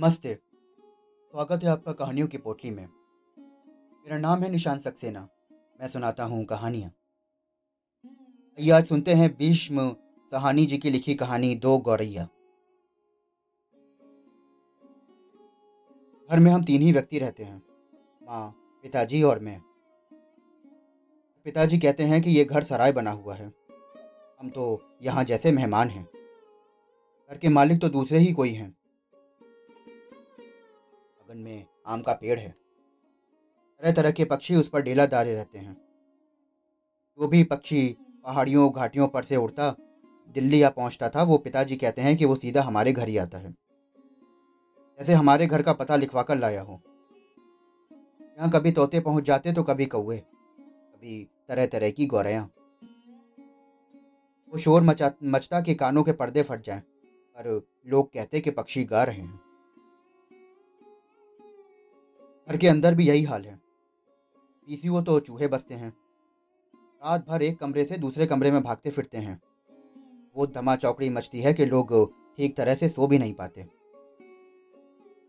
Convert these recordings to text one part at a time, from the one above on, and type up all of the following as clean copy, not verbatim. नमस्ते, स्वागत है आपका कहानियों की पोटली में। मेरा नाम है निशान सक्सेना। मैं सुनाता हूँ कहानियाँ। आइए आज सुनते हैं भीष्म सहानी जी की लिखी कहानी दो गौरैया। घर में हम तीन ही व्यक्ति रहते हैं, माँ, पिताजी और मैं। पिताजी कहते हैं कि ये घर सराय बना हुआ है, हम तो यहाँ जैसे मेहमान हैं, घर के मालिक तो दूसरे ही कोई हैं। आंगन में आम का पेड़ है, तरह तरह के पक्षी उस पर डेला डाले रहते हैं। जो भी पक्षी पहाड़ियों घाटियों पर से उड़ता दिल्ली या पहुँचता था, वो पिताजी कहते हैं कि वो सीधा हमारे घर ही आता है, जैसे हमारे घर का पता लिखवा कर लाया हो। यहाँ कभी तोते पहुँच जाते तो कभी कौए, कभी तरह तरह की गौरैया। वो शोर मचता कि कानों के पर्दे फट जाएं, पर लोग कहते कि पक्षी गा रहे हैं। घर के अंदर भी यही हाल है। पीसीओ तो चूहे बसते हैं, रात भर एक कमरे से दूसरे कमरे में भागते फिरते हैं। वो धमा चौकड़ी मचती है कि लोग ठीक तरह से सो भी नहीं पाते।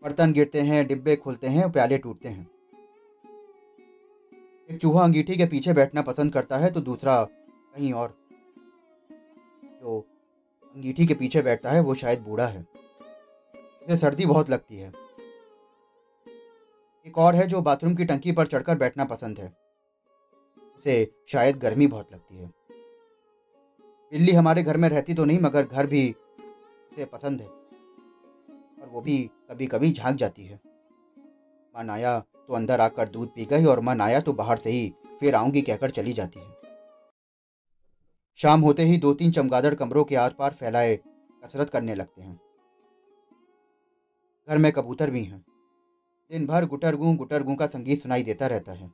बर्तन गिरते हैं, डिब्बे खुलते हैं, प्याले टूटते हैं। एक चूहा अंगीठी के पीछे बैठना पसंद करता है तो दूसरा कहीं और। जो अंगीठी के पीछे बैठता है वो शायद बूढ़ा है, उसे सर्दी बहुत लगती है। एक और है जो बाथरूम की टंकी पर चढ़कर बैठना पसंद है, उसे शायद गर्मी बहुत लगती है। बिल्ली हमारे घर में रहती तो नहीं, मगर घर भी उसे पसंद है और वो भी कभी कभी झांक जाती है। मन आया तो अंदर आकर दूध पी गई और मन आया तो बाहर से ही फिर आऊंगी कहकर चली जाती है। शाम होते ही दो तीन चमगादड़ कमरों के आर पार फैलाए कसरत करने लगते हैं। घर में कबूतर भी हैं, दिन भर गुटर गूं का संगीत सुनाई देता रहता है।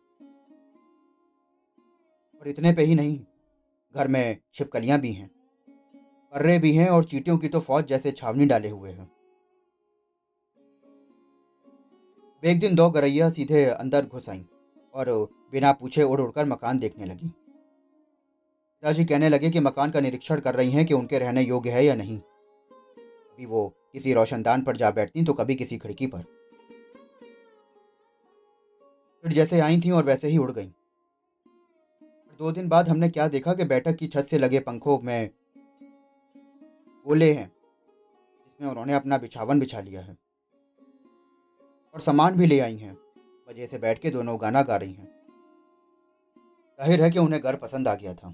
और इतने पे ही नहीं, घर में छिपकलियां भी हैं, पर्रे भी हैं और चींटियों की तो फौज जैसे छावनी डाले हुए हैं। एक दिन दो गौरैया सीधे अंदर घुस आईं और बिना पूछे उड़ उड़कर मकान देखने लगी। पिताजी कहने लगे कि मकान का निरीक्षण कर रही हैं कि उनके रहने योग्य है या नहीं। कभी वो किसी रोशनदान पर जा बैठती तो कभी किसी खिड़की पर। फिर जैसे आई थीं और वैसे ही उड़ गईं। 2 दिन बाद हमने क्या देखा कि बैठक की छत से लगे पंखों में गोले हैं, जिसमें उन्होंने अपना बिछावन बिछा लिया है और सामान भी ले आई हैं। वजह से बैठ के दोनों गाना गा रही हैं। जाहिर है कि उन्हें घर पसंद आ गया था।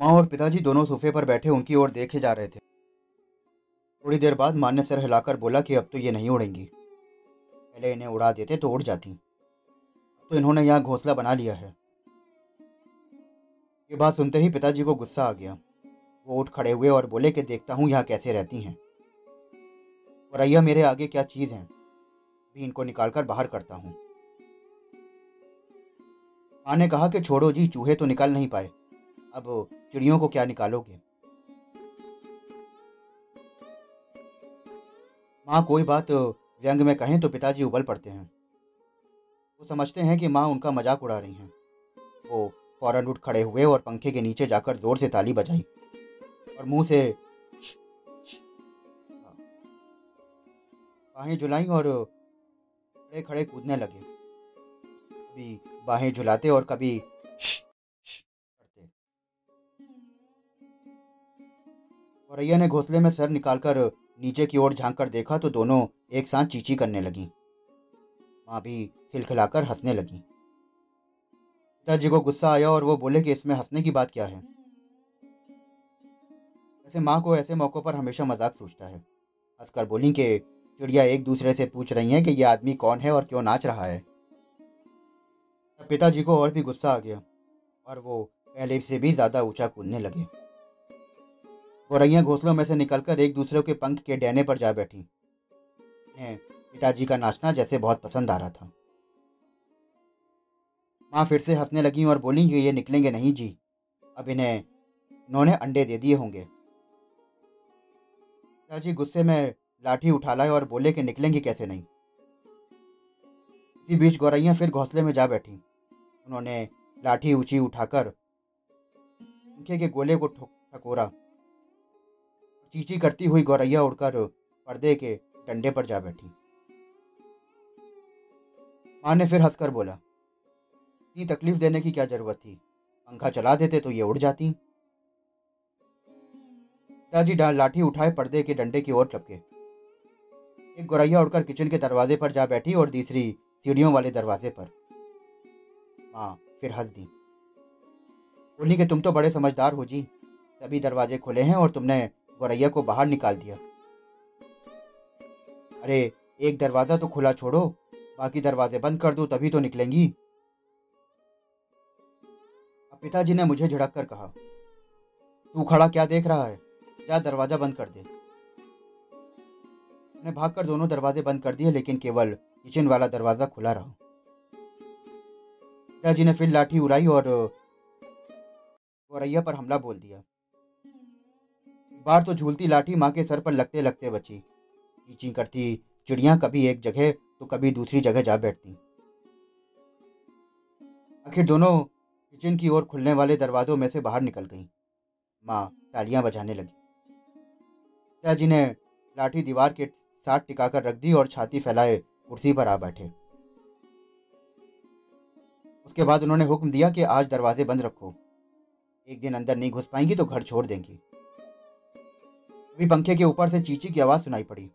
माँ और पिताजी दोनों सोफे पर बैठे उनकी ओर देखे जा रहे थे। थोड़ी देर बाद माँ ने सिर हिलाकर बोला कि अब तो ये नहीं उड़ेंगी, पहले इन्हें उड़ा देते तो उड़ जाती, अब तो इन्होंने यहाँ घोंसला बना लिया है। ये बात सुनते ही पिताजी को गुस्सा आ गया। वो उठ खड़े हुए और बोले कि देखता हूँ यहाँ कैसे रहती हैं, गौरैया मेरे आगे क्या चीज़ है, भी इनको निकालकर बाहर करता हूँ। माँ ने कहा कि छोड़ो जी, चूहे तो निकाल नहीं पाए, अब चिड़ियों को क्या निकालोगे। माँ कोई बात व्यंग में कहें तो पिताजी उबल पड़ते हैं। वो समझते हैं कि माँ उनका मजाक उड़ा रही हैं। वो फौरन उठ खड़े हुए और पंखे के नीचे जाकर जोर से ताली बजाई और मुंह से बाहें झुलाईं और खड़े खड़े कूदने लगे। कभी बाहें झुलाते और कभी गौरैया ने घोंसले में सर निकालकर नीचे की ओर झांककर देखा तो दोनों एक साथ चींची करने लगी। माँ भी खिलखिलाकर हंसने लगी। पिताजी को गुस्सा आया और वो बोले कि इसमें हंसने की बात क्या है। वैसे माँ को ऐसे मौक़ों पर हमेशा मजाक सूझता है। हंसकर बोली कि चिड़िया एक दूसरे से पूछ रही हैं कि यह आदमी कौन है और क्यों नाच रहा है। तब पिताजी को और भी गुस्सा आ गया और वो पहले से भी ज़्यादा ऊँचा कूदने लगे। गौरैया घोंसलों में से निकलकर एक दूसरे के पंख के डैने पर जा बैठी। उन्हें पिताजी का नाचना जैसे बहुत पसंद आ रहा था। माँ फिर से हंसने लगी और बोली कि ये निकलेंगे नहीं जी, अब इन्होंने अंडे दे दिए होंगे। पिताजी गुस्से में लाठी उठा लाए और बोले कि निकलेंगे कैसे नहीं। इसी बीच गौरैया फिर घोंसले में जा बैठी। उन्होंने लाठी ऊँची उठाकर पंखे के गोले को ठकोरा, चींची करती हुई गौरैया उड़कर पर्दे के डंडे पर जा बैठी। माँ ने फिर हंसकर बोला, इतनी तकलीफ देने की क्या जरूरत थी, पंखा चला देते तो ये उड़ जाती। पिताजी लाठी उठाए पर्दे के डंडे की ओर लपके। एक गौरैया उड़कर किचन के दरवाजे पर जा बैठी और दूसरी सीढ़ियों वाले दरवाजे पर। माँ फिर हंस दी, बोली कि तुम तो बड़े समझदार हो जी, सभी दरवाजे खुले हैं और तुमने गौरैया को बाहर निकाल दिया। अरे एक दरवाजा तो खुला छोड़ो, बाकी दरवाजे बंद कर दो तभी तो निकलेंगी। अब पिताजी ने मुझे झिड़क कर कहा, तू खड़ा क्या देख रहा है, जा दरवाजा बंद कर दे। मैंने भागकर दोनों दरवाजे बंद कर दिए, लेकिन केवल किचन वाला दरवाजा खुला रहा। पिताजी ने फिर लाठी उड़ाई और गौरैया पर हमला बोल दिया। एक बार तो झूलती लाठी माँ के सर पर लगते लगते बची। चींची करती चिड़िया कभी एक जगह तो कभी दूसरी जगह जा बैठती। आखिर दोनों किचन की ओर खुलने वाले दरवाजों में से बाहर निकल गईं। माँ तालियां बजाने लगी। पिताजी ने लाठी दीवार के साथ टिकाकर रख दी और छाती फैलाए कुर्सी पर आ बैठे। उसके बाद उन्होंने हुक्म दिया कि आज दरवाजे बंद रखो, एक दिन अंदर नहीं घुस पाएंगी तो घर छोड़ देंगी। अभी पंखे के ऊपर से चींची की आवाज़ सुनाई पड़ी।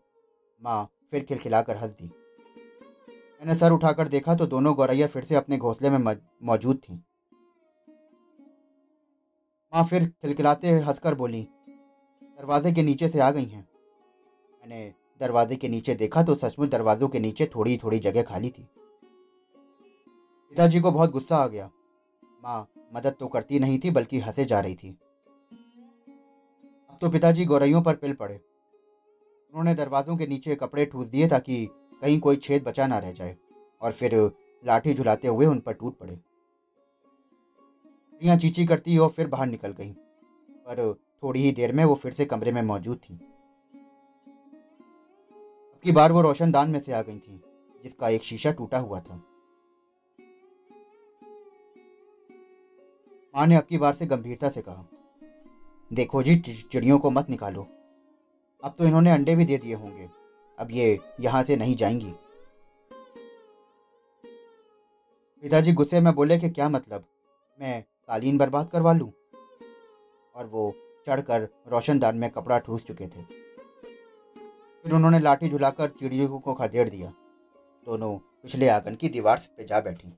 माँ फिर खिलखिलाकर हंस दी। मैंने सर उठाकर देखा तो दोनों गौरैया फिर से अपने घोंसले में मौजूद थीं। माँ फिर खिलखिलाते हंसकर बोली, दरवाजे के नीचे से आ गई हैं। मैंने दरवाजे के नीचे देखा तो सचमुच दरवाजों के नीचे थोड़ी थोड़ी जगह खाली थी। पिताजी को बहुत गुस्सा आ गया। माँ मदद तो करती नहीं थी बल्कि हंसे जा रही थी। अब तो पिताजी गौरैयों पर पिल पड़े। उन्होंने दरवाजों के नीचे कपड़े ठूस दिए ताकि कहीं कोई छेद बचा ना रह जाए और फिर लाठी झुलाते हुए उन पर टूट पड़े। चिड़ियाँ चींची करती और फिर बाहर निकल गईं, पर थोड़ी ही देर में वो फिर से कमरे में मौजूद थीं। अब की बार वो रोशनदान में से आ गई थीं, जिसका एक शीशा टूटा हुआ था। माँ ने अब की बार से गंभीरता से कहा, देखो जी चिड़ियों को मत निकालो, अब तो इन्होंने अंडे भी दे दिए होंगे, अब ये यहाँ से नहीं जाएंगी। पिताजी गुस्से में बोले कि क्या मतलब, मैं कालीन बर्बाद करवा लूँ। और वो चढ़कर रोशनदान में कपड़ा ठूस चुके थे। फिर उन्होंने लाठी झुलाकर चिड़ियों को खदेड़ दिया। दोनों पिछले आंगन की दीवार पे जा बैठी।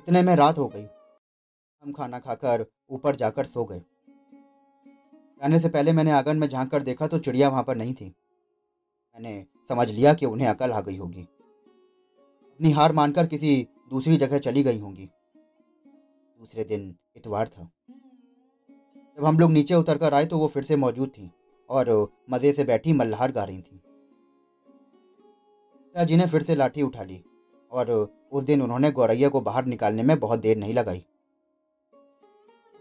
इतने में रात हो गई। हम खाना खाकर ऊपर जाकर सो गए। जाने से पहले मैंने आंगन में झांक कर देखा तो चिड़िया वहाँ पर नहीं थी। मैंने समझ लिया कि उन्हें अकल आ गई होगी, अपनी हार मानकर किसी दूसरी जगह चली गई होंगी। दूसरे दिन इतवार था। जब हम लोग नीचे उतर कर आए तो वो फिर से मौजूद थी और मज़े से बैठी मल्हार गा रही थी। पिताजी ने फिर से लाठी उठा ली और उस दिन उन्होंने गौरैया को बाहर निकालने में बहुत देर नहीं लगाई।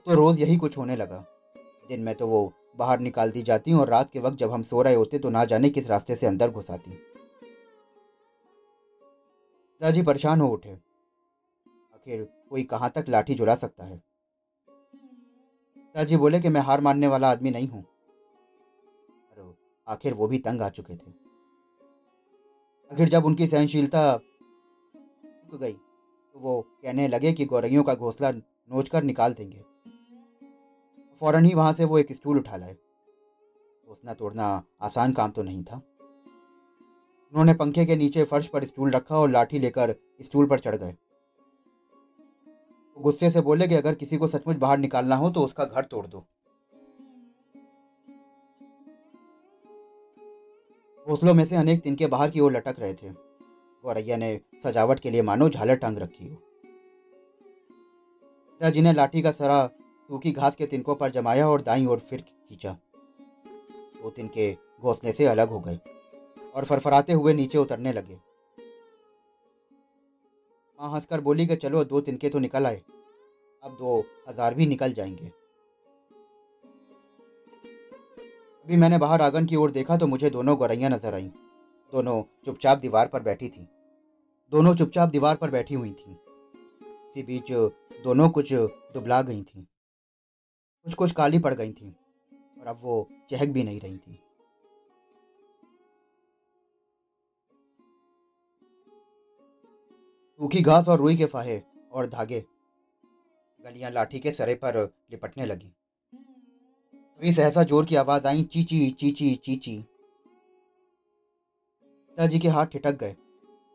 तो रोज़ यही कुछ होने लगा। दिन में तो वो बाहर निकाल दी जाती और रात के वक्त जब हम सो रहे होते तो ना जाने किस रास्ते से अंदर घुस आती। पिताजी परेशान हो उठे, आखिर कोई कहाँ तक लाठी झुला सकता है। पिताजी बोले कि मैं हार मानने वाला आदमी नहीं हूँ। आखिर वो भी तंग आ चुके थे। आखिर जब उनकी सहनशीलता रुक गई तो वो कहने लगे कि गौरैयों का घोंसला नोच कर निकाल देंगे। फौरन ही वहाँ से वो एक स्टूल उठा लाए। घोंसला तोड़ना आसान काम तो नहीं था। उन्होंने पंखे के नीचे फर्श पर स्टूल रखा और लाठी लेकर स्टूल पर चढ़ गए। वो गुस्से से बोले कि अगर किसी को सचमुच बाहर निकालना हो तो उसका घर तोड़ दो। घोंसलों में से अनेक तिनके बाहर की ओर लटक रहे थे। गौरैया ने सजावट के लिए मानो झालर टांग रखी हो। पिताजी ने लाठी का सरा सूखी घास के तिनकों पर जमाया और दाईं ओर फिर खींचा। दो तिनके घोंसले से अलग हो गए और फरफराते हुए नीचे उतरने लगे। माँ हंसकर बोली कि चलो दो तिनके तो निकल आए, अब 2000 भी निकल जाएंगे। अभी मैंने बाहर आंगन की ओर देखा तो मुझे दोनों गौरैया नजर आईं। दोनों चुपचाप दीवार पर बैठी हुई थीं। इसी बीच दोनों कुछ दुबला गई थीं। कुछ कुछ काली पड़ गई थी और अब वो चहक भी नहीं रही थी। सूखी घास और रुई के फाहे और धागे गलियां लाठी के सरे पर लिपटने लगी। तभी सहसा जोर की आवाज आई, चीची चीची चीची। पिताजी के हाथ ठिठक गए।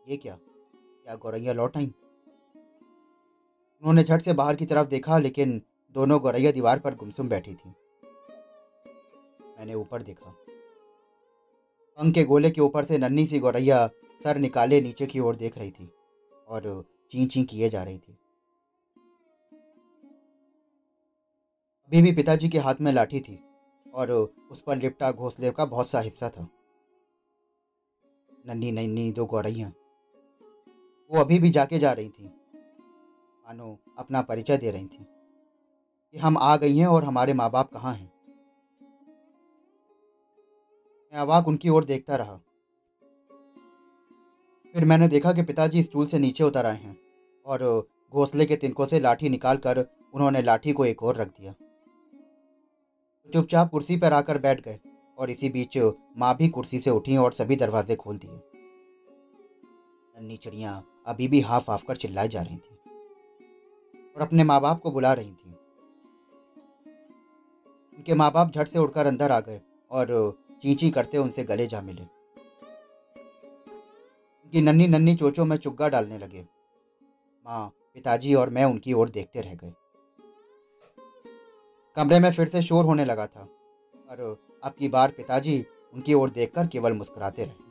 ये क्या गौरैया लौट आई? उन्होंने झट से बाहर की तरफ देखा, लेकिन दोनों गौरैया दीवार पर गुमसुम बैठी थी। मैंने ऊपर देखा। पंख के गोले के ऊपर से नन्ही सी गौरैया सर निकाले नीचे की ओर देख रही थी और चीं चीं किए जा रही थी। अभी भी पिताजी के हाथ में लाठी थी और उस पर लिपटा घोंसले का बहुत सा हिस्सा था। नन्ही नन्ही दो गौरैया वो अभी भी जाके जा रही थी, मानो अपना परिचय दे रही थी कि हम आ गई हैं और हमारे माँ बाप कहाँ हैं। मैं अवाक उनकी ओर देखता रहा। फिर मैंने देखा कि पिताजी स्टूल से नीचे उतर आए हैं और घोंसले के तिनकों से लाठी निकालकर उन्होंने लाठी को एक ओर रख दिया। चुपचाप कुर्सी पर आकर बैठ गए और इसी बीच माँ भी कुर्सी से उठी और सभी दरवाजे खोल दिए। नन्ही चिड़ियाँ अभी भी हाफ हाफ कर चिल्लाए जा रही थी और अपने माँ बाप को बुला रही थी। उनके माँ बाप झट से उड़कर अंदर आ गए और चींची करते उनसे गले जा मिले। उनकी नन्ही नन्ही चोंचों में चुग्गा डालने लगे। माँ, पिताजी और मैं उनकी ओर देखते रह गए। कमरे में फिर से शोर होने लगा था और अब की बार पिताजी उनकी ओर देखकर केवल मुस्कुराते रहे।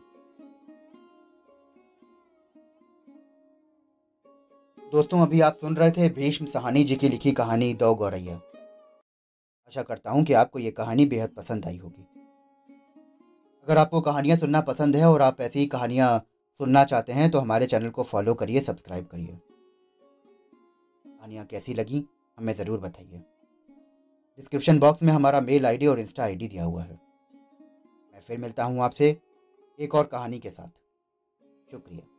दोस्तों, अभी आप सुन रहे थे भीष्म साहनी जी की लिखी कहानी दो गौरैया। आशा करता हूँ कि आपको ये कहानी बेहद पसंद आई होगी। अगर आपको कहानियाँ सुनना पसंद है और आप ऐसी ही कहानियाँ सुनना चाहते हैं तो हमारे चैनल को फॉलो करिए, सब्सक्राइब करिए। कहानियाँ कैसी लगी हमें ज़रूर बताइए। डिस्क्रिप्शन बॉक्स में हमारा मेल आईडी और इंस्टा आईडी दिया हुआ है। मैं फिर मिलता हूँ आपसे एक और कहानी के साथ। शुक्रिया।